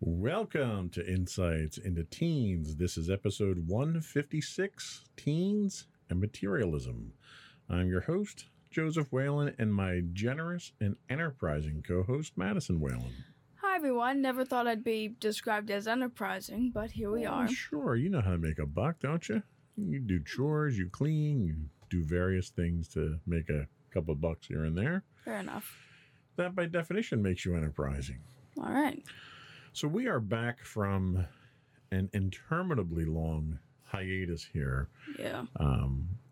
Welcome to Insights into Teens. This is episode 156, Teens and Materialism. I'm your host, Joseph Whalen, and my generous and enterprising co-host, Madison Whalen. Hi, everyone. Never thought I'd be described as enterprising, but here we are. Sure, you know how to make a buck, don't you? You do chores, you clean, you do various things to make a couple of bucks here and there. Fair enough. That, by definition, makes you enterprising. All right. So we are back from an interminably long hiatus here. Yeah.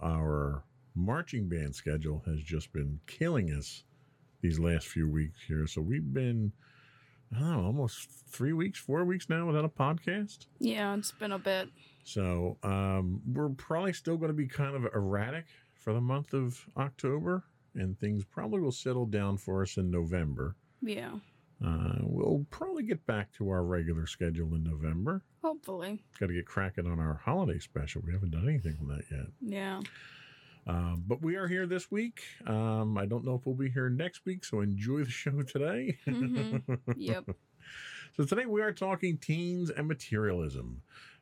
Our marching band schedule has just been killing us these last few weeks here. So we've been, I don't know, almost 3 weeks, 4 weeks now without a podcast. Yeah, it's been a bit. So we're probably still going to be kind of erratic for the month of October, and things probably will settle down for us in November. Yeah. We'll probably get back to our regular schedule in November. Hopefully. Got to get cracking on our holiday special. We haven't done anything on that yet. Yeah. But we are here this week. I don't know if we'll be here next week, so enjoy the show today. Mm-hmm. Yep. So today we are talking teens and materialism.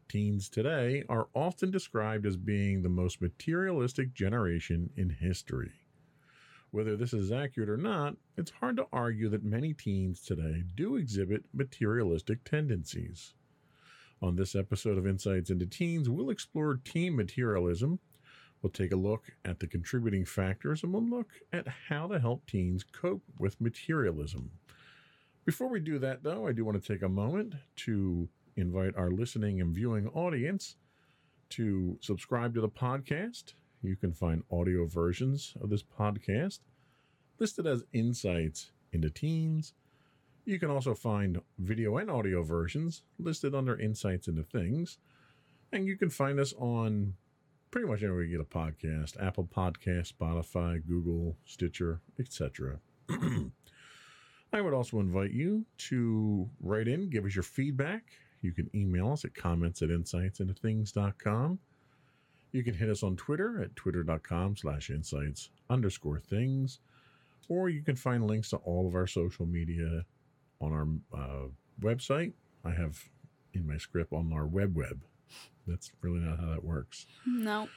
Teens today are often described as being the most materialistic generation in history. Whether this is accurate or not, it's hard to argue that many teens today do exhibit materialistic tendencies. On this episode of Insights into Teens, we'll explore teen materialism. We'll take a look at the contributing factors, and we'll look at how to help teens cope with materialism. Before we do that, though, I do want to take a moment to invite our listening and viewing audience to subscribe to the podcast. You can find audio versions of this podcast listed as Insights into Teens. You can also find video and audio versions listed under Insights into Things. And you can find us on pretty much anywhere you get a podcast: Apple Podcasts, Spotify, Google, Stitcher, etc. I would also invite you to write in, give us your feedback. You can email us at comments@insightsintothings.com. You can hit us on Twitter at twitter.com/insights_things, or you can find links to all of our social media on our website. I have in my script on our web. That's really not how that works. No.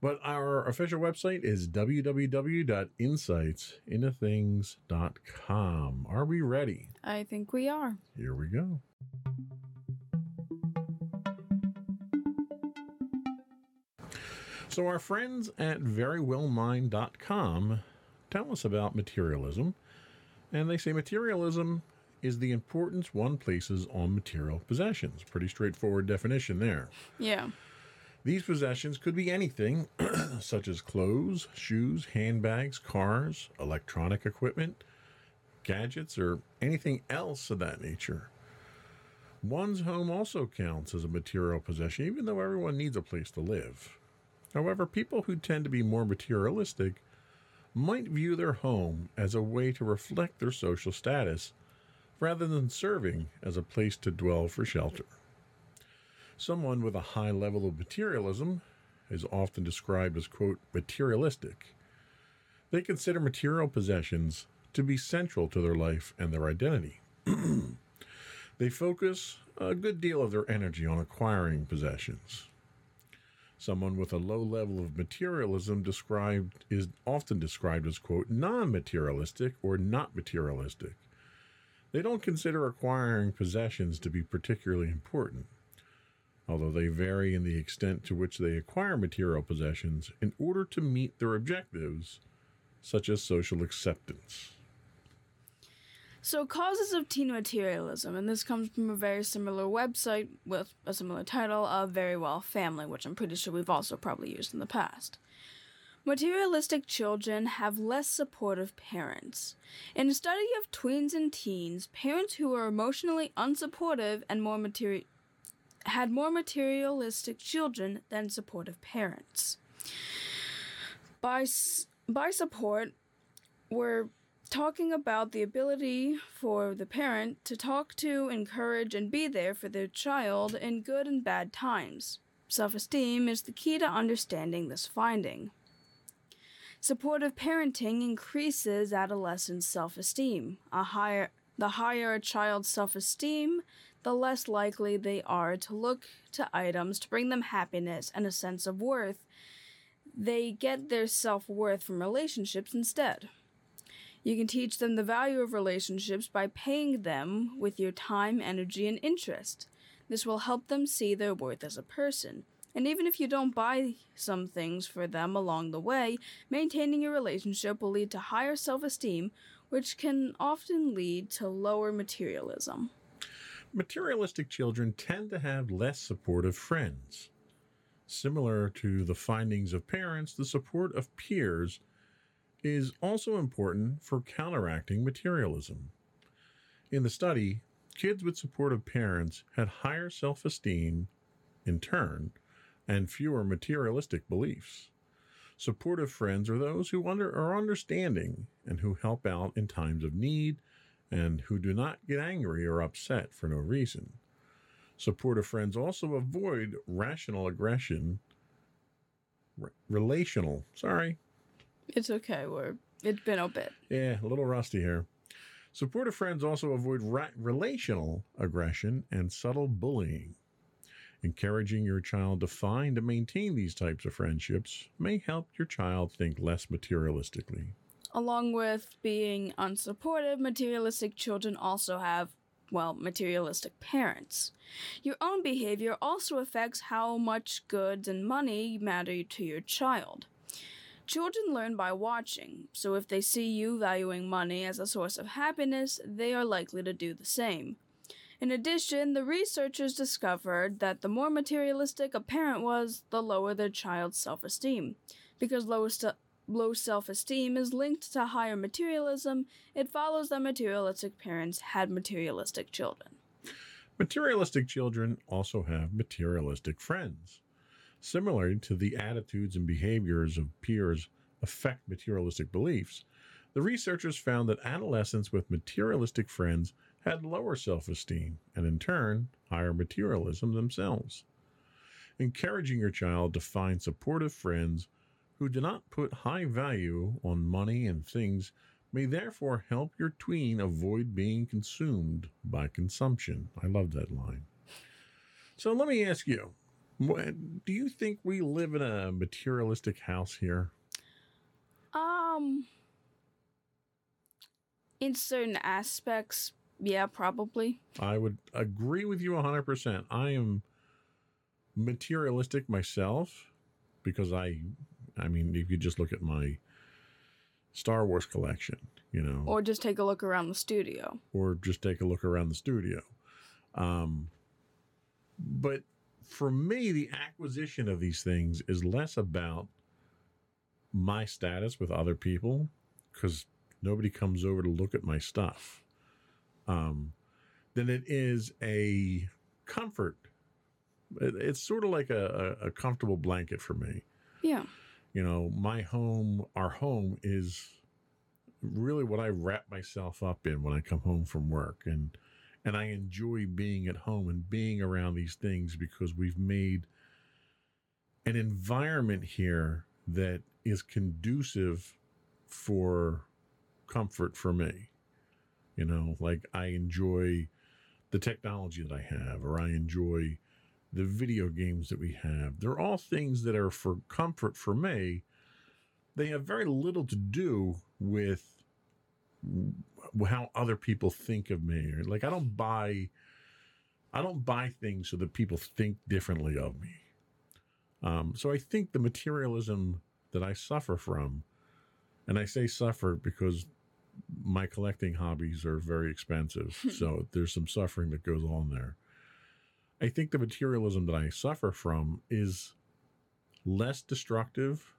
But our official website is www.insightsintothings.com. Are we ready? I think we are. Here we go. So our friends at VeryWellMind.com tell us about materialism, and they say materialism is the importance one places on material possessions. Pretty straightforward definition there. Yeah. These possessions could be anything such as clothes, shoes, handbags, cars, electronic equipment, gadgets, or anything else of that nature. One's home also counts as a material possession, even though everyone needs a place to live. However, people who tend to be more materialistic might view their home as a way to reflect their social status rather than serving as a place to dwell for shelter. Someone with a high level of materialism is often described as, quote, materialistic. They consider material possessions to be central to their life and their identity. They focus a good deal of their energy on acquiring possessions. Someone with a low level of materialism is often described as, quote, non-materialistic or not materialistic. They don't consider acquiring possessions to be particularly important, although they vary in the extent to which they acquire material possessions in order to meet their objectives such as social acceptance. So causes of teen materialism, and this comes from a very similar website with a similar title of Very Well Family, which I'm pretty sure we've also probably used in the past. Materialistic children have less supportive parents. In a study of tweens and teens, parents who were emotionally unsupportive and had more materialistic children than supportive parents. By support, we're talking about the ability for the parent to talk to, encourage, and be there for their child in good and bad times. Self-esteem is the key to understanding this finding. Supportive parenting increases adolescent self-esteem. The higher a child's self-esteem, the less likely they are to look to items to bring them happiness and a sense of worth. They get their self-worth from relationships instead. You can teach them the value of relationships by paying them with your time, energy, and interest. This will help them see their worth as a person. And even if you don't buy some things for them along the way, maintaining your relationship will lead to higher self-esteem, which can often lead to lower materialism. Materialistic children tend to have less supportive friends. Similar to the findings of parents, the support of peers is also important for counteracting materialism. In the study, kids with supportive parents had higher self-esteem, in turn, and fewer materialistic beliefs. Supportive friends are those who are understanding and who help out in times of need and who do not get angry or upset for no reason. Supportive friends also avoid relational aggression. It's okay. It's been a bit. Yeah, a little rusty here. Supportive friends also avoid relational aggression and subtle bullying. Encouraging your child to find and maintain these types of friendships may help your child think less materialistically. Along with being unsupportive, materialistic children also have, materialistic parents. Your own behavior also affects how much goods and money matter to your child. Children learn by watching, so if they see you valuing money as a source of happiness, they are likely to do the same. In addition, the researchers discovered that the more materialistic a parent was, the lower their child's self-esteem. Because low self-esteem is linked to higher materialism, it follows that materialistic parents had materialistic children. Materialistic children also have materialistic friends. Similar to the attitudes and behaviors of peers affect materialistic beliefs, the researchers found that adolescents with materialistic friends had lower self-esteem and, in turn, higher materialism themselves. Encouraging your child to find supportive friends who do not put high value on money and things may therefore help your tween avoid being consumed by consumption. I love that line. So let me ask you, do you think we live in a materialistic house here? In certain aspects, yeah, probably. I would agree with you 100%. I am materialistic myself because I mean, if you just look at my Star Wars collection, Or just take a look around the studio. But for me, the acquisition of these things is less about my status with other people because nobody comes over to look at my stuff than it is a comfort. It's sort of like a comfortable blanket for me. Yeah. Our home is really what I wrap myself up in when I come home from work. And I enjoy being at home and being around these things because we've made an environment here that is conducive for comfort for me. I enjoy the technology that I have, or I enjoy the video games that we have. They're all things that are for comfort for me. They have very little to do with how other people think of me. Like I don't buy things so that people think differently of me. So I think the materialism that I suffer from And I say suffer because my collecting hobbies are very expensive. So there's some suffering that goes on there. I think the materialism that I suffer from is less destructive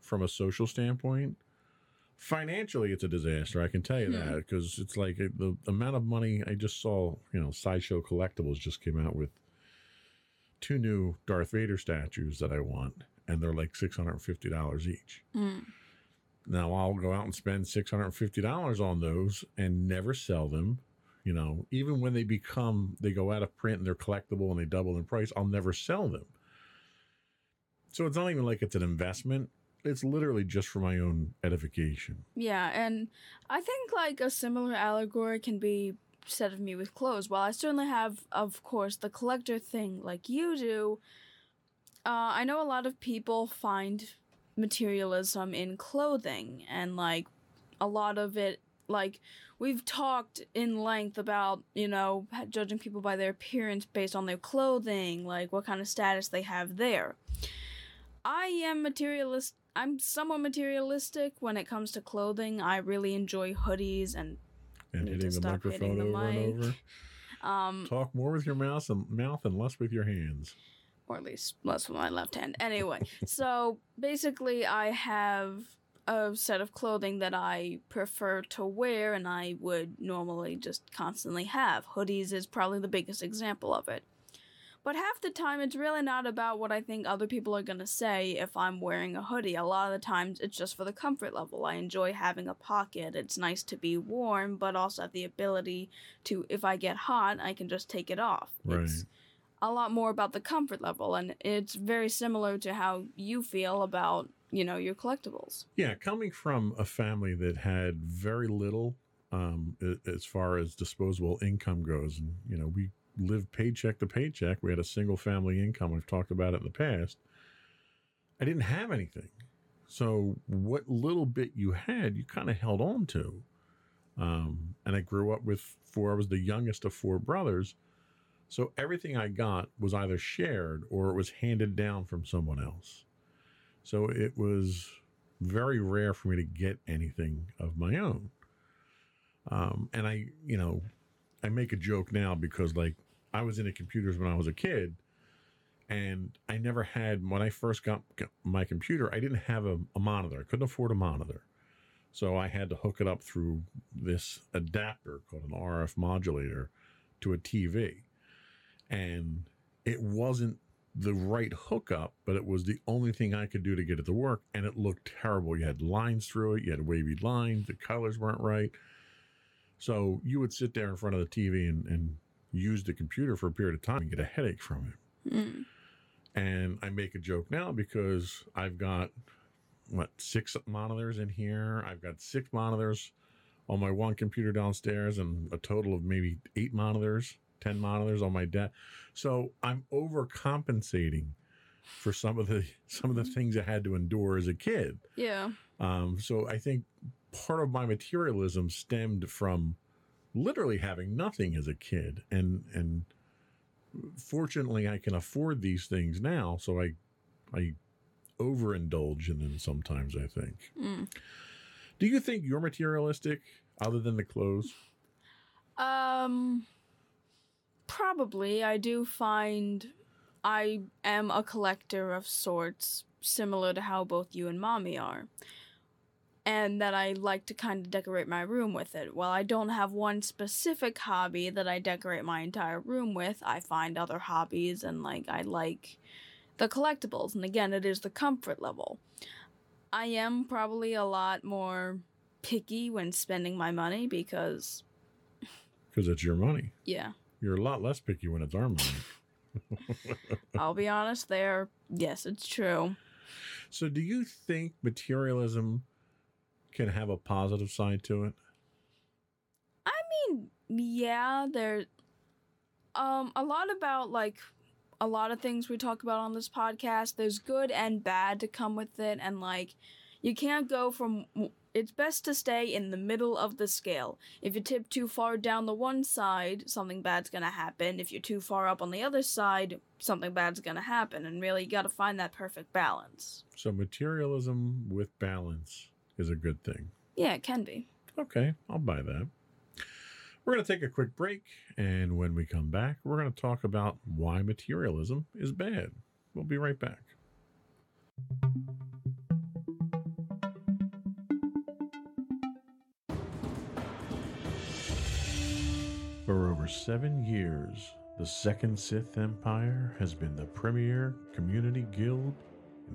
from a social standpoint. Financially, it's a disaster. I can tell you that, because it's like the amount of money I just saw, Sideshow Collectibles just came out with 2 new Darth Vader statues that I want, and they're like $650 each. Mm. Now, I'll go out and spend $650 on those and never sell them. Even when they go out of print and they're collectible and they double in price, I'll never sell them. So it's not even like it's an investment. It's literally just for my own edification. Yeah, and I think like a similar allegory can be said of me with clothes. While I certainly have, of course, the collector thing like you do, I know a lot of people find materialism in clothing, and like a lot of it, like we've talked in length about, judging people by their appearance based on their clothing, like what kind of status they have there. I'm somewhat materialistic when it comes to clothing. I really enjoy hoodies and hitting the microphone over and over. Talk more with your mouth and less with your hands. Or at least less with my left hand. Anyway, so basically I have a set of clothing that I prefer to wear and I would normally just constantly have. Hoodies is probably the biggest example of it. But half the time, it's really not about what I think other people are going to say if I'm wearing a hoodie. A lot of the times, it's just for the comfort level. I enjoy having a pocket. It's nice to be warm, but also have the ability to, if I get hot, I can just take it off. Right. It's a lot more about the comfort level, and it's very similar to how you feel about, your collectibles. Yeah, coming from a family that had very little as far as disposable income goes, and, we lived paycheck to paycheck. We had a single family income. We've talked about it in the past. I didn't have anything. So what little bit you had, you kind of held on to. And I grew up with 4. I was the youngest of 4 brothers. So everything I got was either shared or it was handed down from someone else. So it was very rare for me to get anything of my own. And I make a joke now because, I was into computers when I was a kid, and I never had, when I first got my computer, I didn't have a monitor. I couldn't afford a monitor. So I had to hook it up through this adapter called an RF modulator to a TV. And it wasn't the right hookup, but it was the only thing I could do to get it to work, and it looked terrible. You had lines through it. You had wavy lines. The colors weren't right. So you would sit there in front of the TV and use the computer for a period of time and get a headache from it. Mm. And I make a joke now because I've got, 6 monitors in here. I've got 6 monitors on my one computer downstairs and a total of maybe 8 monitors, 10 monitors on my desk. So I'm overcompensating for some of the things I had to endure as a kid. Yeah. So I think part of my materialism stemmed from literally having nothing as a kid. And fortunately, I can afford these things now. So I overindulge in them sometimes, I think. Mm. Do you think you're materialistic other than the clothes? Probably. I do find I am a collector of sorts, similar to how both you and Mommy are. And that I like to kind of decorate my room with it. While I don't have one specific hobby that I decorate my entire room with, I find other hobbies and, I like the collectibles. And, again, it is the comfort level. I am probably a lot more picky when spending my money because... Because it's your money. Yeah. You're a lot less picky when it's our money. I'll be honest there. Yes, it's true. So do you think materialism can have a positive side to it? I mean, yeah, there's a lot about a lot of things we talk about on this podcast. There's good and bad to come with it, and you can't go from. It's best to stay in the middle of the scale. If you tip too far down the one side, something bad's gonna happen. If you're too far up on the other side, something bad's gonna happen. And really, you gotta find that perfect balance. So materialism with balance. is a good thing. Yeah, it can be. Okay, I'll buy that. We're going to take a quick break, and when we come back, we're going to talk about why materialism is bad. We'll be right back. For over 7 years, the Second Sith Empire has been the premier community guild in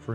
for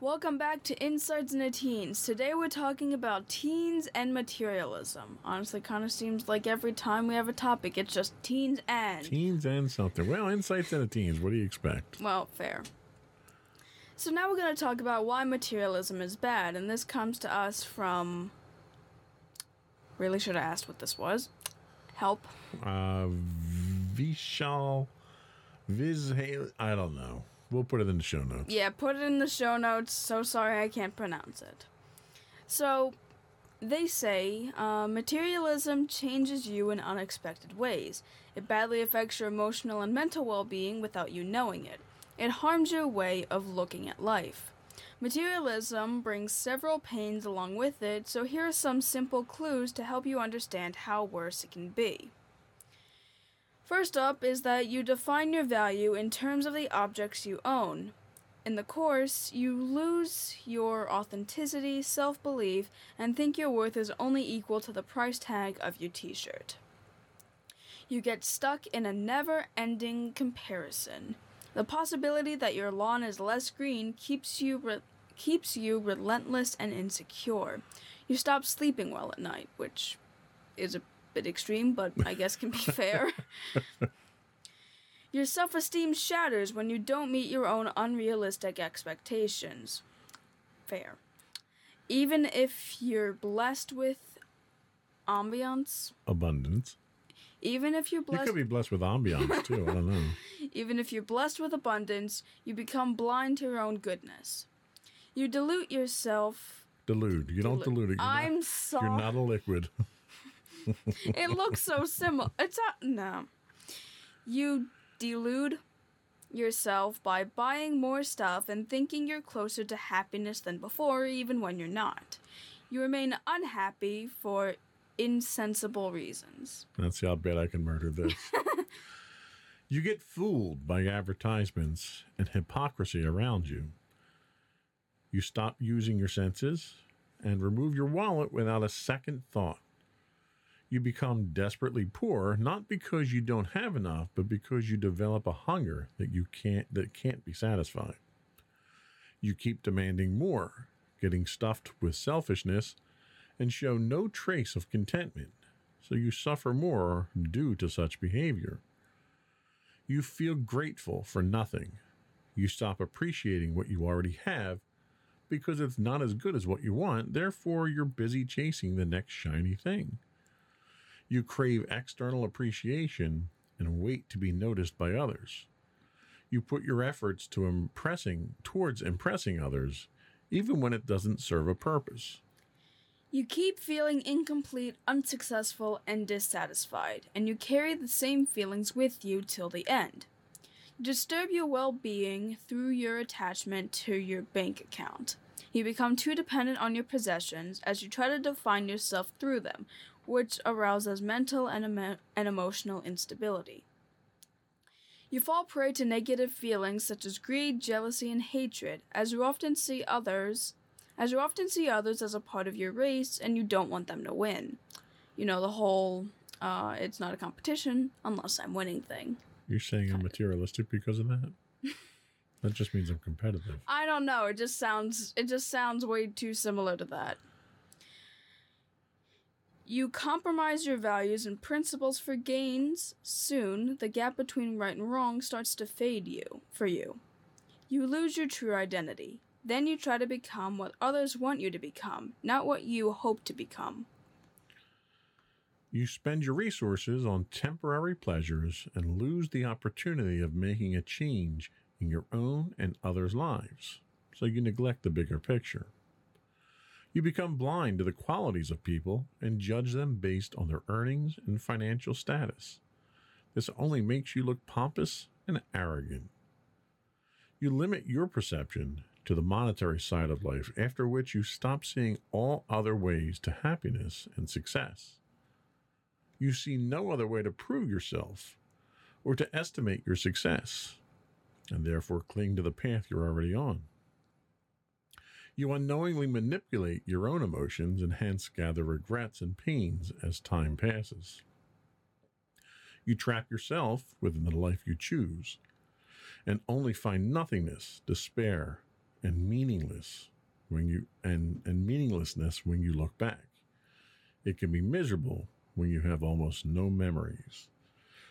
Welcome back to Insights into Teens. Today we're talking about teens and materialism. Honestly, kind of seems like every time we have a topic, it's just teens and. Teens and something. Well, Insights into Teens. What do you expect? Well, fair. So now we're going to talk about why materialism is bad, and this comes to us from... Really should have asked what this was. Help. Vishal Vizhale. I don't know. We'll put it in the show notes. Yeah, put it in the show notes. So sorry I can't pronounce it. So, they say, materialism changes you in unexpected ways. It badly affects your emotional and mental well-being without you knowing it. It harms your way of looking at life. Materialism brings several pains along with it, so here are some simple clues to help you understand how worse it can be. First up is that you define your value in terms of the objects you own. In the course, you lose your authenticity, self-belief, and think your worth is only equal to the price tag of your t-shirt. You get stuck in a never-ending comparison. The possibility that your lawn is less green keeps you relentless and insecure. You stop sleeping well at night, which is a bit extreme, but I guess can be fair. Your self-esteem shatters when you don't meet your own unrealistic expectations. Fair. Even if you're blessed with ambiance. Abundance. Even if you're blessed... You could be blessed with ambiance, too. I don't know. Even if you're blessed with abundance, you become blind to your own goodness. You dilute yourself... Delude. You don't dilute it. I'm sorry. You're not a liquid. It looks so similar. It's not... No. You delude yourself by buying more stuff and thinking you're closer to happiness than before, even when you're not. You remain unhappy for insensible reasons. That's the I'll bet I can murder this. You get fooled by advertisements and hypocrisy around you. You stop using your senses and remove your wallet without a second thought. You become desperately poor, not because you don't have enough, but because you develop a hunger that can't be satisfied. You keep demanding more, getting stuffed with selfishness, and show no trace of contentment, so you suffer more due to such behavior. You feel grateful for nothing. You stop appreciating what you already have because it's not as good as what you want, therefore you're busy chasing the next shiny thing. You crave external appreciation and wait to be noticed by others. You put your efforts towards impressing others, even when it doesn't serve a purpose. You keep feeling incomplete, unsuccessful, and dissatisfied, and you carry the same feelings with you till the end. You disturb your well-being through your attachment to your bank account. You become too dependent on your possessions as you try to define yourself through them, which arouses mental and emotional instability. You fall prey to negative feelings such as greed, jealousy, and hatred, as you often see others as a part of your race and you don't want them to win. You know, the whole It's not a competition unless I'm winning thing. You're saying I'm materialistic because of that? That just means I'm competitive. I don't know. It just sounds way too similar to that. You compromise your values and principles for gains. Soon, the gap between right and wrong starts to fade for you. You lose your true identity. Then you try to become what others want you to become, not what you hope to become. You spend your resources on temporary pleasures and lose the opportunity of making a change in your own and others' lives. So you neglect the bigger picture. You become blind to the qualities of people and judge them based on their earnings and financial status. This only makes you look pompous and arrogant. You limit your perception to the monetary side of life, after which you stop seeing all other ways to happiness and success. You see no other way to prove yourself or to estimate your success, and therefore cling to the path you're already on. You unknowingly manipulate your own emotions and hence gather regrets and pains as time passes. You trap yourself within the life you choose and only find nothingness, despair, and meaninglessness when you look back. It can be miserable when you have almost no memories.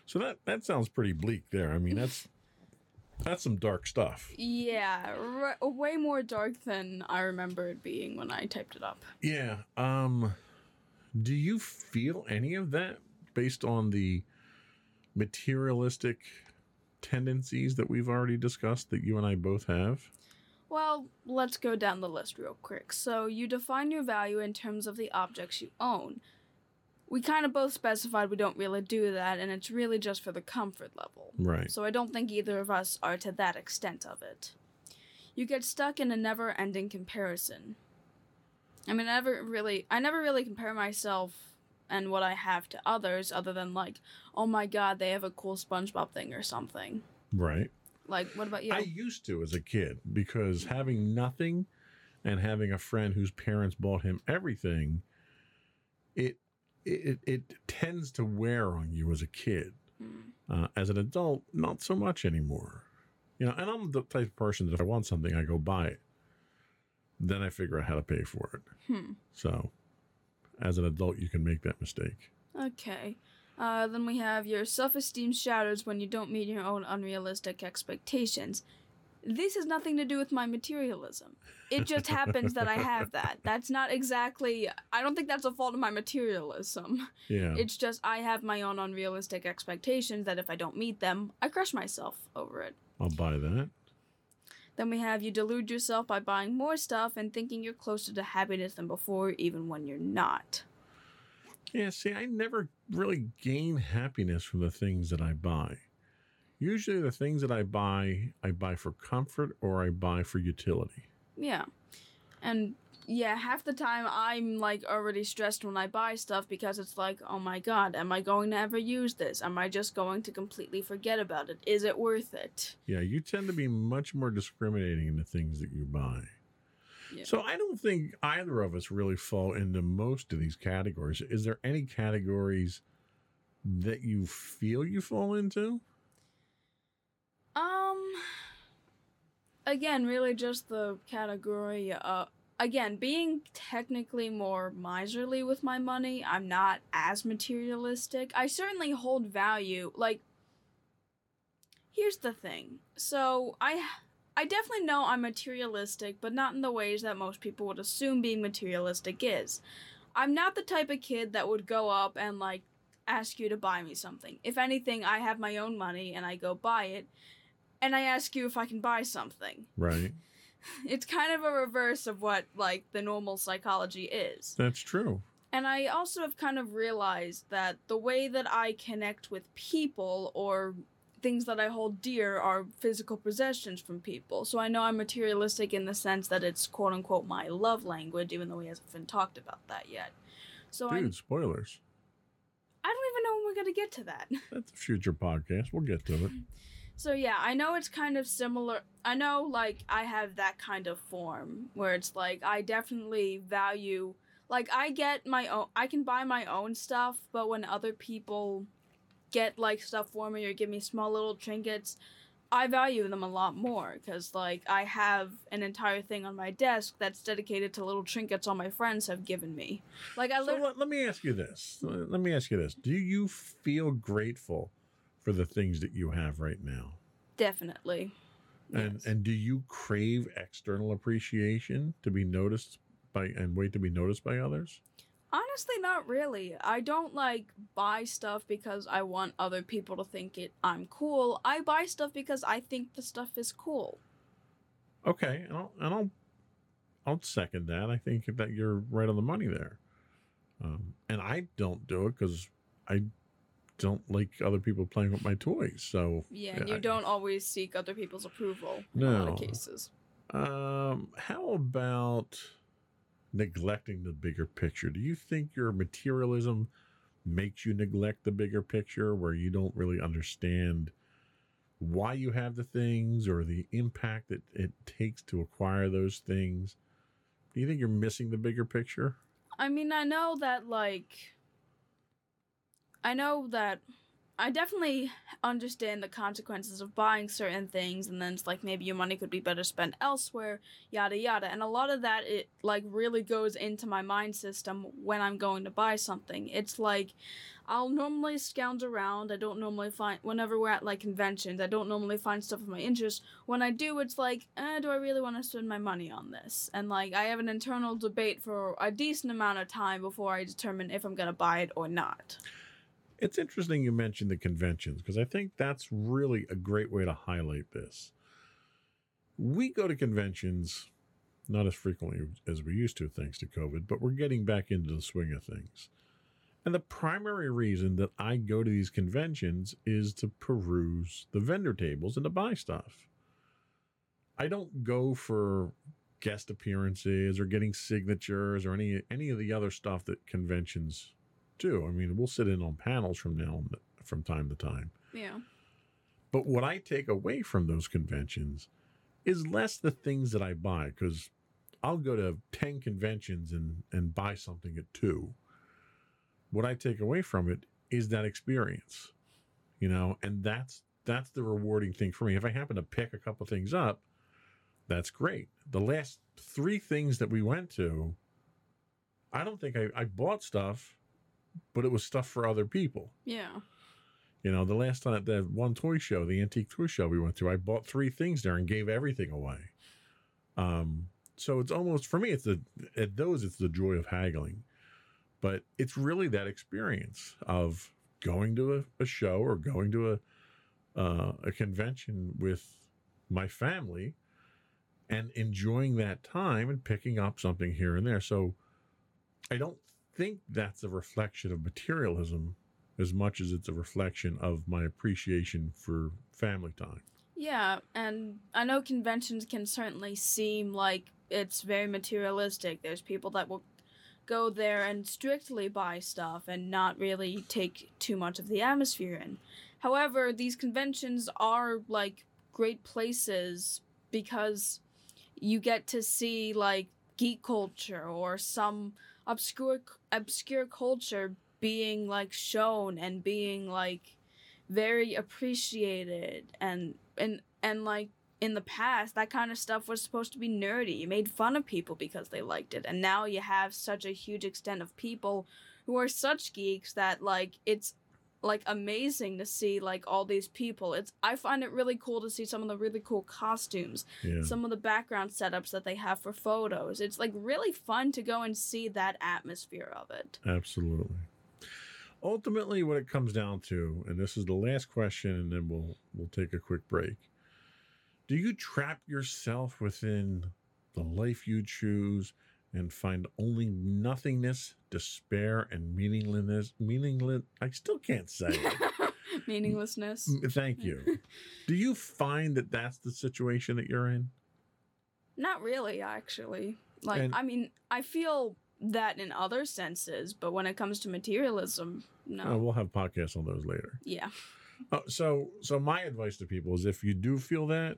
So that sounds pretty bleak there. I mean, that's some dark stuff. Yeah, way more dark than I remember it being when I typed it up. Yeah. Do you feel any of that based on the materialistic tendencies that we've already discussed that you and I both have? Well, let's go down the list real quick. So you define your value in terms of the objects you own. We kind of both specified we don't really do that, and it's really just for the comfort level. Right. So I don't think either of us are to that extent of it. You get stuck in a never-ending comparison. I mean, I never really compare myself and what I have to others, other than like, oh my god, they have a cool SpongeBob thing or something. Right. Like, what about you? I used to as a kid, because having nothing and having a friend whose parents bought him everything, it tends to wear on you as a kid. As an adult, not so much anymore. You know, and I'm the type of person that if I want something, I go buy it. Then I figure out how to pay for it. So, as an adult, you can make that mistake. Okay. Then we have your self-esteem shatters when you don't meet your own unrealistic expectations. This has nothing to do with my materialism. It just happens that I have that. That's not exactly... I don't think that's a fault of my materialism. Yeah. It's just I have my own unrealistic expectations that if I don't meet them, I crush myself over it. I'll buy that. Then we have you delude yourself by buying more stuff and thinking you're closer to happiness than before, even when you're not. Yeah, see, I never really gain happiness from the things that I buy. Usually the things that I buy for comfort or I buy for utility. Yeah. And yeah, half the time I'm like already stressed when I buy stuff because it's like, oh my God, am I going to ever use this? Am I just going to completely forget about it? Is it worth it? Yeah, you tend to be much more discriminating in the things that you buy. Yeah. So I don't think either of us really fall into most of these categories. Is there any categories that you feel you fall into? Again, really just the category, again, being technically more miserly with my money, I'm not as materialistic. I certainly hold value, like, here's the thing. So, I definitely know I'm materialistic, but not in the ways that most people would assume being materialistic is. I'm not the type of kid that would go up and, like, ask you to buy me something. If anything, I have my own money and I go buy it. And I ask you if I can buy something. Right. It's kind of a reverse of what, like, the normal psychology is. That's true. And I also have kind of realized that the way that I connect with people or things that I hold dear are physical possessions from people. So I know I'm materialistic in the sense that it's, quote-unquote, my love language, even though we haven't been talked about that yet. So spoilers. I don't even know when we're going to get to that. That's a future podcast. We'll get to it. So, yeah, I know it's kind of similar. I know, like, I have that kind of form where it's like I definitely value, Like, I get my own, I can buy my own stuff, but when other people get, like, stuff for me or give me small little trinkets, I value them a lot more, because, like, I have an entire thing on my desk that's dedicated to little trinkets all my friends have given me. Like, I let me ask you this. Let me ask you this. Do you feel grateful for the things that you have right now? Definitely. Yes. And do you crave external appreciation to be noticed by and wait to be noticed by others? Honestly, not really. I don't, like, buy stuff because I want other people to think I'm cool. I buy stuff because I think the stuff is cool. Okay, and I'll second that. I think that you're right on the money there. And I don't do it because I don't like other people playing with my toys. So yeah, and you don't always seek other people's approval in a lot of cases. How about neglecting the bigger picture? Do you think your materialism makes you neglect the bigger picture, where you don't really understand why you have the things or the impact that it takes to acquire those things? Do you think you're missing the bigger picture? I mean, I know that I definitely understand the consequences of buying certain things, and then it's like, maybe your money could be better spent elsewhere, yada yada. And a lot of that, it like really goes into my mind system when I'm going to buy something. It's like, I'll normally scound around. I don't normally find, whenever we're at like conventions, I don't normally find stuff of my interest. When I do, it's like, do I really want to spend my money on this? And like, I have an internal debate for a decent amount of time before I determine if I'm going to buy it or not. It's interesting you mentioned the conventions, because I think that's really a great way to highlight this. We go to conventions not as frequently as we used to, thanks to COVID, but we're getting back into the swing of things. And the primary reason that I go to these conventions is to peruse the vendor tables and to buy stuff. I don't go for guest appearances or getting signatures or any of the other stuff that conventions do. I mean, we'll sit in on panels from time to time. Yeah. But what I take away from those conventions is less the things that I buy, because I'll go to 10 conventions and buy something at 2. What I take away from it is that experience, you know, and that's the rewarding thing for me. If I happen to pick a couple things up, that's great. The last 3 things that we went to, I don't think I bought stuff, but it was stuff for other people. Yeah. You know, the last time at that one toy show, the antique toy show we went to, I bought 3 things there and gave everything away. So it's almost, for me, it's the joy of haggling. But it's really that experience of going to a show or going to a convention with my family and enjoying that time and picking up something here and there. So I don't think that's a reflection of materialism as much as it's a reflection of my appreciation for family time. Yeah, and I know conventions can certainly seem like it's very materialistic. There's people that will go there and strictly buy stuff and not really take too much of the atmosphere in. However, these conventions are like great places because you get to see like geek culture or some obscure culture being like shown and being like very appreciated, and like in the past that kind of stuff was supposed to be nerdy. You made fun of people because they liked it, and now you have such a huge extent of people who are such geeks that like it's like amazing to see like all these people. I find it really cool to see some of the really cool costumes, yeah, some of the background setups that they have for photos. It's like really fun to go and see that atmosphere of it. Absolutely. Ultimately, what it comes down to, and this is the last question, and then we'll take a quick break. Do you trap yourself within the life you choose and find only nothingness, despair, and meaninglessness. I still can't say it. Meaninglessness. Thank you. Do you find that that's the situation that you're in? Not really, actually. Like, and, I mean, I feel that in other senses, but when it comes to materialism, no. We'll have podcasts on those later. Yeah. So my advice to people is, if you do feel that,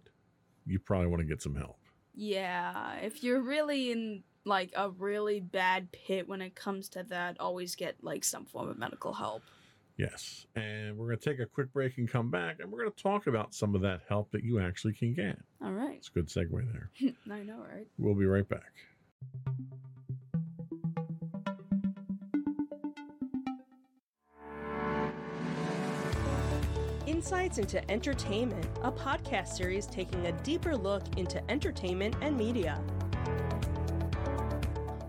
you probably want to get some help. Yeah, if you're really in, like, a really bad pit when it comes to that, always get, like, some form of medical help. Yes, and we're going to take a quick break and come back, and we're going to talk about some of that help that you actually can get. All right. It's a good segue there. I know, right? We'll be right back. Insights into Entertainment, a podcast series taking a deeper look into entertainment and media.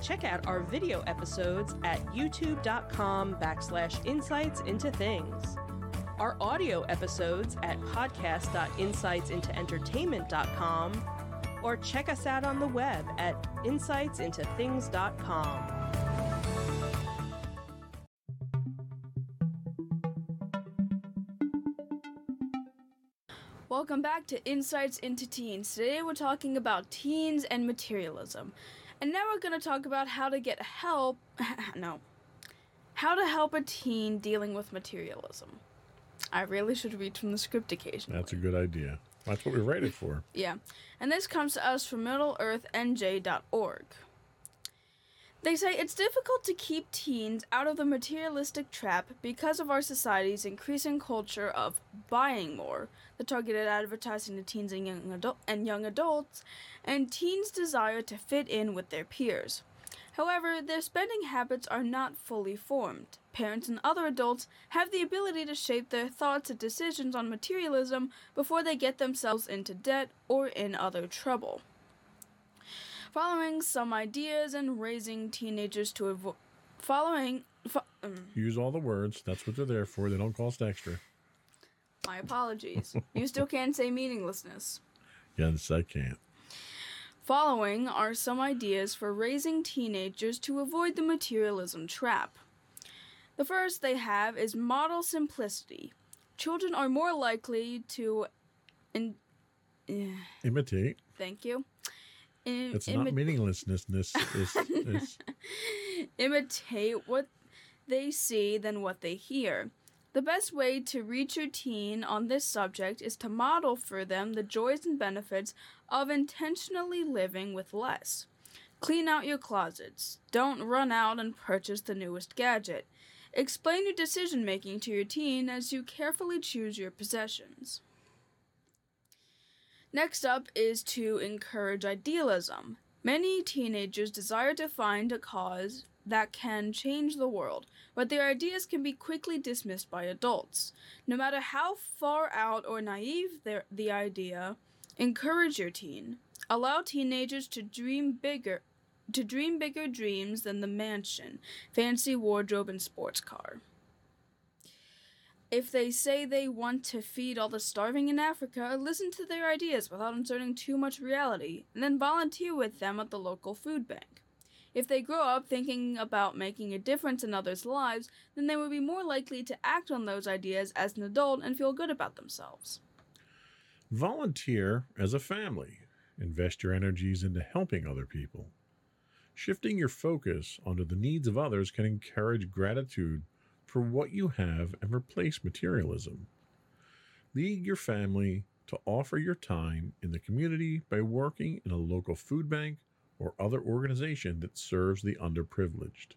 Check out our video episodes at youtube.com/insightsintothings. Our audio episodes at podcast.insightsintoentertainment.com, or check us out on the web at insightsintothings.com. Welcome back to Insights into Teens. Today we're talking about teens and materialism. And now we're going to talk about how to get help, how to help a teen dealing with materialism. I really should read from the script occasionally. That's a good idea. That's what we write it for. Yeah. And this comes to us from MiddleEarthNJ.org. They say it's difficult to keep teens out of the materialistic trap because of our society's increasing culture of buying more, the targeted advertising to teens and young adults, and teens' desire to fit in with their peers. However, their spending habits are not fully formed. Parents and other adults have the ability to shape their thoughts and decisions on materialism before they get themselves into debt or in other trouble. Following some ideas and raising teenagers to avoid... Use all the words. That's what they're there for. They don't cost extra. My apologies. You still can't say meaninglessness. Yes, I can. Following are some ideas for raising teenagers to avoid the materialism trap. The first they have is model simplicity. Children are more likely to... imitate. Thank you. It's not meaninglessness. Imitate what they see than what they hear. The best way to reach your teen on this subject is to model for them the joys and benefits of intentionally living with less. Clean out your closets. Don't run out and purchase the newest gadget. Explain your decision-making to your teen as you carefully choose your possessions. Next up is to encourage idealism. Many teenagers desire to find a cause that can change the world, but their ideas can be quickly dismissed by adults. No matter how far out or naive the idea, encourage your teen. Allow teenagers to dream bigger dreams than the mansion, fancy wardrobe, and sports car. If they say they want to feed all the starving in Africa, listen to their ideas without inserting too much reality, and then volunteer with them at the local food bank. If they grow up thinking about making a difference in others' lives, then they will be more likely to act on those ideas as an adult and feel good about themselves. Volunteer as a family. Invest your energies into helping other people. Shifting your focus onto the needs of others can encourage gratitude for what you have and replace materialism. Lead your family to offer your time in the community by working in a local food bank or other organization that serves the underprivileged.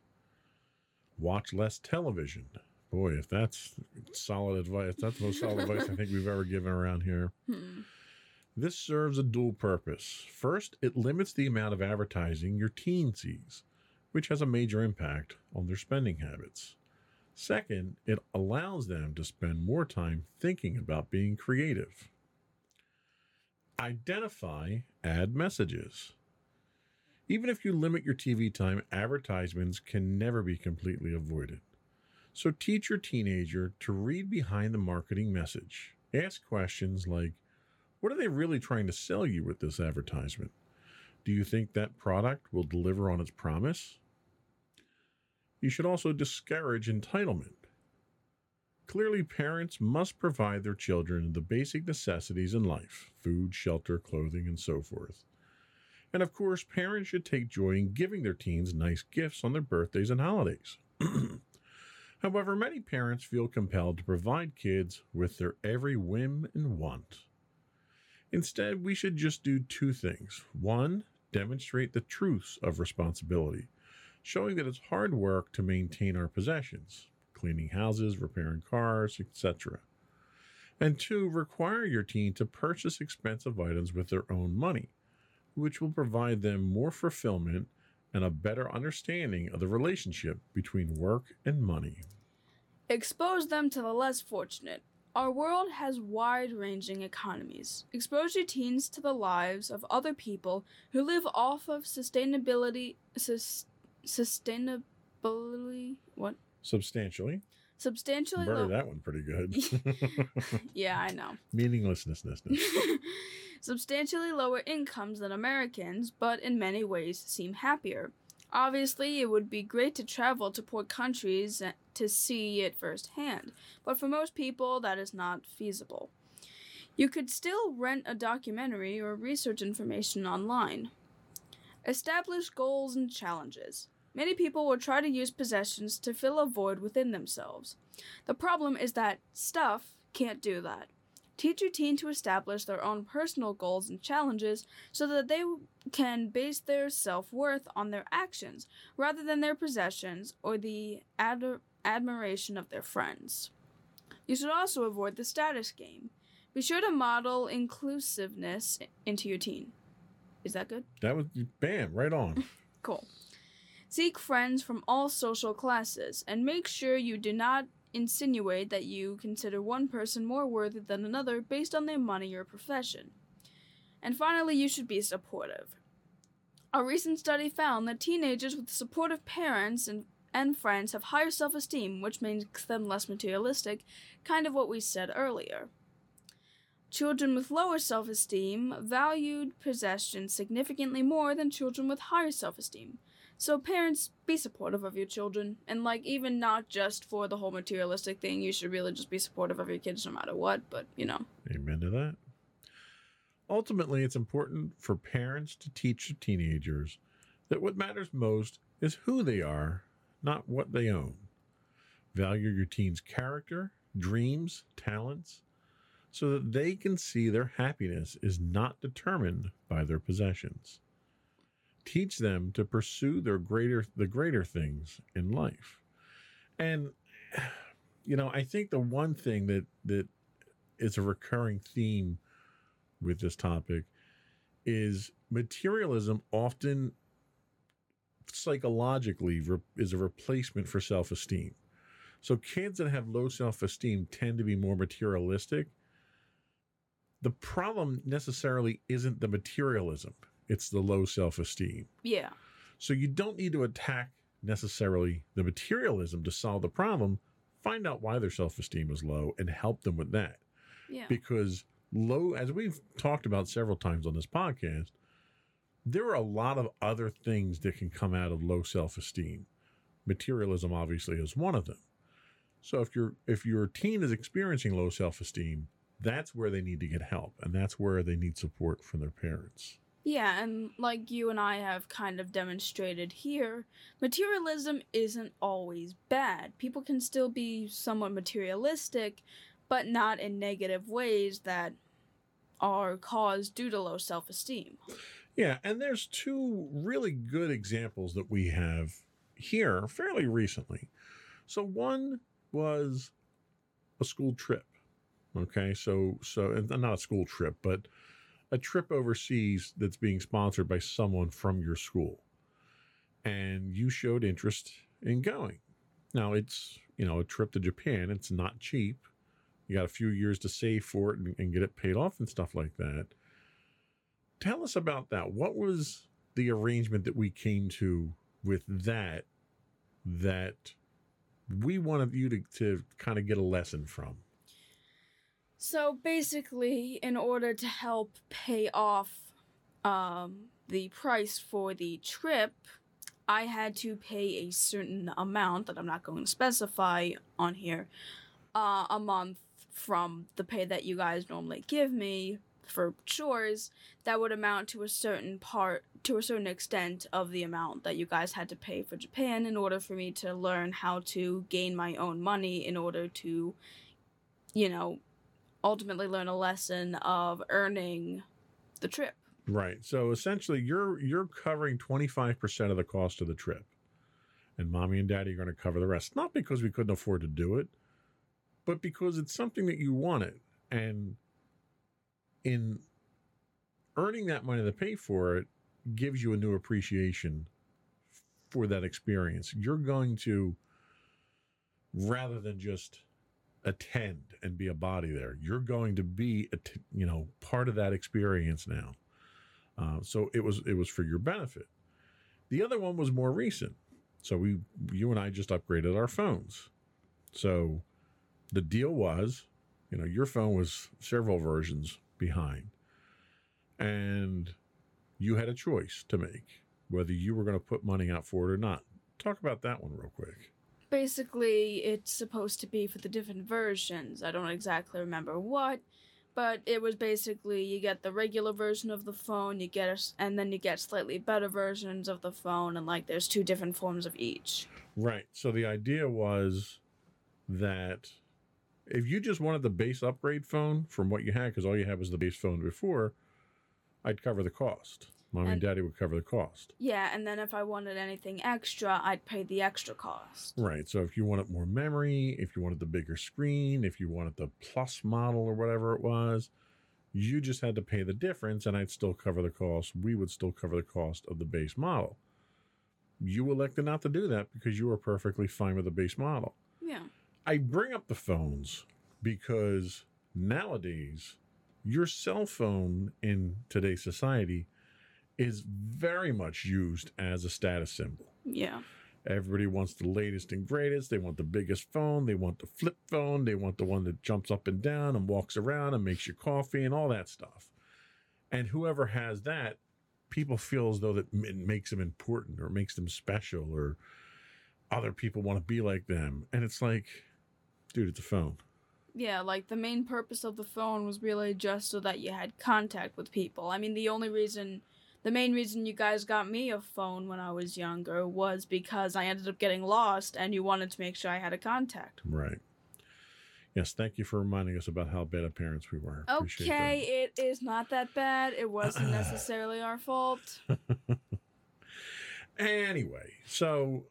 Watch less television. Boy, if that's solid advice, that's the most solid advice I think we've ever given around here. This serves a dual purpose. First, it limits the amount of advertising your teen sees, which has a major impact on their spending habits. Second, it allows them to spend more time thinking about being creative. Identify ad messages. Even if you limit your TV time, advertisements can never be completely avoided. So teach your teenager to read behind the marketing message. Ask questions like, What are they really trying to sell you with this advertisement? Do you think that product will deliver on its promise? You should also discourage entitlement. Clearly, parents must provide their children the basic necessities in life, food, shelter, clothing, and so forth. And of course, parents should take joy in giving their teens nice gifts on their birthdays and holidays. However, many parents feel compelled to provide kids with their every whim and want. Instead, we should just do two things. One, demonstrate the truths of responsibility, showing that it's hard work to maintain our possessions, cleaning houses, repairing cars, etc. And two, require your teen to purchase expensive items with their own money, which will provide them more fulfillment and a better understanding of the relationship between work and money. Expose them to the less fortunate. Our world has wide-ranging economies. Expose your teens to the lives of other people who live off of substantially. Substantially low. That one pretty good. Yeah, I know. Meaninglessness. Substantially lower incomes than Americans, but in many ways seem happier. Obviously, it would be great to travel to poor countries to see it firsthand, but for most people, that is not feasible. You could still rent a documentary or research information online. Establish goals and challenges. Many people will try to use possessions to fill a void within themselves. The problem is that stuff can't do that. Teach your teen to establish their own personal goals and challenges so that they can base their self-worth on their actions rather than their possessions or the admiration of their friends. You should also avoid the status game. Be sure to model inclusiveness into your teen. Is that good? That was, bam, right on. Cool. Seek friends from all social classes and make sure you do not insinuate that you consider one person more worthy than another based on their money or profession. And finally, you should be supportive. A recent study found that teenagers with supportive parents and friends have higher self-esteem, which makes them less materialistic, kind of what we said earlier. Children with lower self-esteem valued possessions significantly more than children with higher self-esteem. So parents, be supportive of your children, and even not just for the whole materialistic thing, you should really just be supportive of your kids no matter what, but Amen to that. Ultimately, it's important for parents to teach teenagers that what matters most is who they are, not what they own. Value your teen's character, dreams, talents, so that they can see their happiness is not determined by their possessions. Teach them to pursue the greater things in life. And, I think the one thing that is a recurring theme with this topic is materialism often psychologically is a replacement for self-esteem. So kids that have low self-esteem tend to be more materialistic. The problem necessarily isn't the materialism. It's the low self-esteem. Yeah. So you don't need to attack necessarily the materialism to solve the problem. Find out why their self-esteem is low and help them with that. Yeah. Because as we've talked about several times on this podcast, there are a lot of other things that can come out of low self-esteem. Materialism obviously is one of them. So if your teen is experiencing low self-esteem, that's where they need to get help. And that's where they need support from their parents. Yeah, and like you and I have kind of demonstrated here, materialism isn't always bad. People can still be somewhat materialistic, but not in negative ways that are caused due to low self-esteem. Yeah, and there's two really good examples that we have here fairly recently. So one was a school trip. Okay, so not a school trip, but a trip overseas that's being sponsored by someone from your school, and you showed interest in going. Now it's, a trip to Japan. It's not cheap. You got a few years to save for it and get it paid off and stuff like that. Tell us about that. What was the arrangement that we came to with that we wanted you to kind of get a lesson from? So basically, in order to help pay off the price for the trip, I had to pay a certain amount that I'm not going to specify on here a month from the pay that you guys normally give me for chores. That would amount to a certain part, to a certain extent of the amount that you guys had to pay for Japan in order for me to learn how to gain my own money in order to, you know, ultimately learn a lesson of earning the trip. Right. So essentially you're covering 25% of the cost of the trip, and Mommy and Daddy are going to cover the rest, not because we couldn't afford to do it, but because it's something that you wanted. And in earning that money to pay for it gives you a new appreciation for that experience. You're going to, rather than just attend and be a body there, you're going to be, you know, part of that experience now. So it was for your benefit. The other one was more recent. So you and I just upgraded our phones. So the deal was, you know, your phone was several versions behind, and you had a choice to make whether you were going to put money out for it or not. Talk about that one real quick. Basically, it's supposed to be for the different versions. I don't exactly remember what, but it was basically you get the regular version of the phone, and then you get slightly better versions of the phone, and like there's two different forms of each. Right. So the idea was that if you just wanted the base upgrade phone from what you had, because all you had was the base phone before, I'd cover the cost. Mommy and Daddy would cover the cost. Yeah, and then if I wanted anything extra, I'd pay the extra cost. Right, so if you wanted more memory, if you wanted the bigger screen, if you wanted the plus model or whatever it was, you just had to pay the difference, and I'd still cover the cost. We would still cover the cost of the base model. You elected not to do that because you were perfectly fine with the base model. Yeah. I bring up the phones because nowadays, your cell phone in today's society is very much used as a status symbol. Yeah. Everybody wants the latest and greatest. They want the biggest phone. They want the flip phone. They want the one that jumps up and down and walks around and makes you coffee and all that stuff. And whoever has that, people feel as though that it makes them important or makes them special, or other people want to be like them. And it's like, dude, it's a phone. Yeah, like the main purpose of the phone was really just so that you had contact with people. I mean, the main reason you guys got me a phone when I was younger was because I ended up getting lost and you wanted to make sure I had a contact. Right. Yes, thank you for reminding us about how bad of parents we were. Okay, it is not that bad. It wasn't necessarily our fault. Anyway, so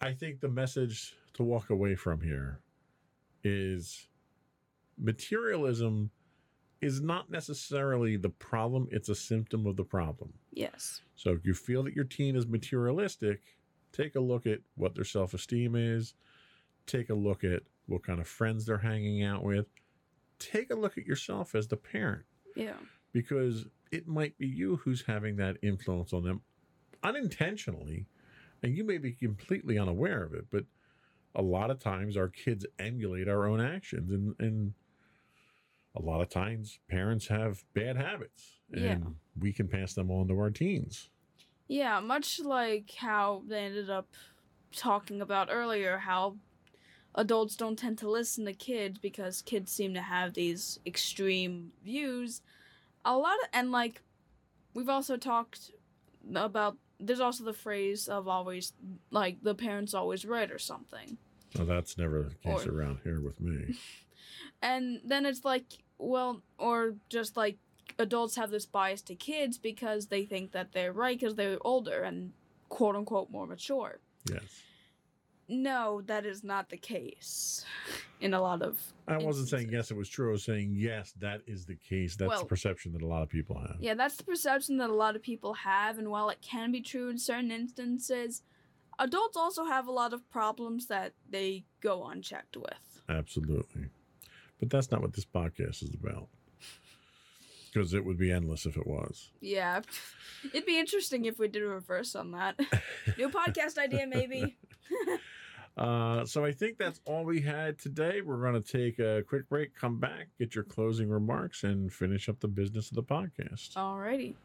I think the message to walk away from here is materialism is not necessarily the problem. It's a symptom of the problem. Yes. So if you feel that your teen is materialistic, take a look at what their self-esteem is. Take a look at what kind of friends they're hanging out with. Take a look at yourself as the parent. Yeah. Because it might be you who's having that influence on them unintentionally, and you may be completely unaware of it, but a lot of times our kids emulate our own actions, and a lot of times parents have bad habits, and we can pass them on to our teens. Yeah, much like how they ended up talking about earlier, how adults don't tend to listen to kids because kids seem to have these extreme views. We've also talked about, there's also the phrase of always, like, the parents always right or something. Well, that's never the case around here with me. And then it's like, well, or just like adults have this bias to kids because they think that they're right because they're older and quote unquote more mature. Yes. No, that is not the case in a lot of instances. I wasn't saying yes, it was true. I was saying yes, that is the case. That's the perception that a lot of people have. Yeah, that's the perception that a lot of people have. And while it can be true in certain instances, adults also have a lot of problems that they go unchecked with. Absolutely. But that's not what this podcast is about. Because it would be endless if it was. Yeah. It'd be interesting if we did a reverse on that. New podcast idea, maybe. So I think that's all we had today. We're going to take a quick break, come back, get your closing remarks, and finish up the business of the podcast. All righty.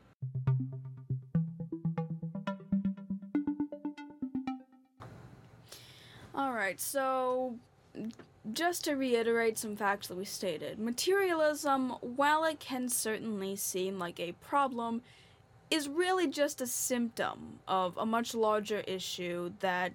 All right, so just to reiterate some facts that we stated, materialism, while it can certainly seem like a problem, is really just a symptom of a much larger issue that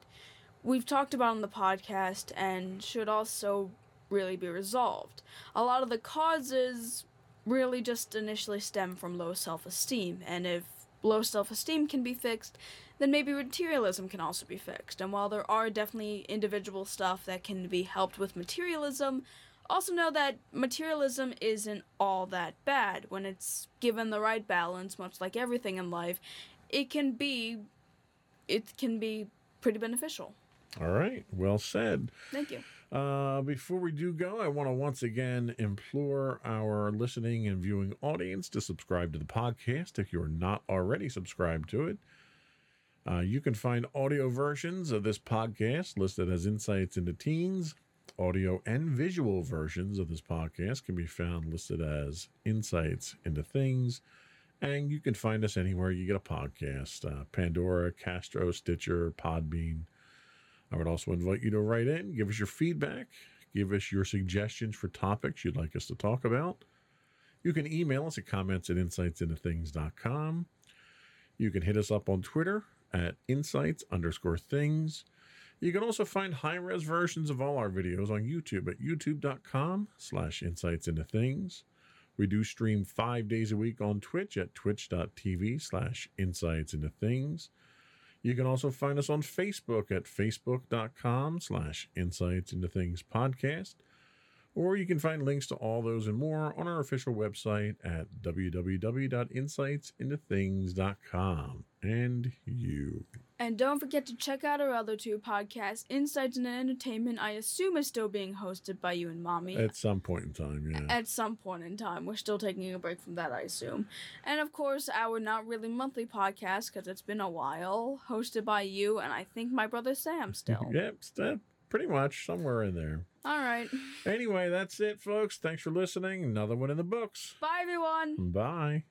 we've talked about on the podcast and should also really be resolved. A lot of the causes really just initially stem from low self-esteem, and if low self-esteem can be fixed, then maybe materialism can also be fixed. And while there are definitely individual stuff that can be helped with materialism, also know that materialism isn't all that bad. When it's given the right balance, much like everything in life, it can be pretty beneficial. All right. Well said. Thank you. Before we do go, I want to once again implore our listening and viewing audience to subscribe to the podcast if you're not already subscribed to it. You can find audio versions of this podcast listed as Insights into Teens. Audio and visual versions of this podcast can be found listed as Insights into Things. And you can find us anywhere you get a podcast, Pandora, Castro, Stitcher, Podbean. I would also invite you to write in, give us your feedback, give us your suggestions for topics you'd like us to talk about. You can email us at comments@insightsintothings.com. You can hit us up on Twitter at insights_things. You can also find high-res versions of all our videos on YouTube at youtube.com/insightsintothings. We do stream 5 days a week on Twitch at twitch.tv/insightsintothings. You can also find us on Facebook at facebook.com/insightsintothingspodcast, or you can find links to all those and more on our official website at www.insightsintothings.com. And don't forget to check out our other two podcasts, Insights into Entertainment, I assume is still being hosted by you and Mommy. At some point in time, yeah. At some point in time. We're still taking a break from that, I assume. And, of course, our Not Really Monthly podcast, because it's been a while, hosted by you and I think my brother Sam still. Yep, pretty much somewhere in there. All right. Anyway, that's it, folks. Thanks for listening. Another one in the books. Bye, everyone. Bye.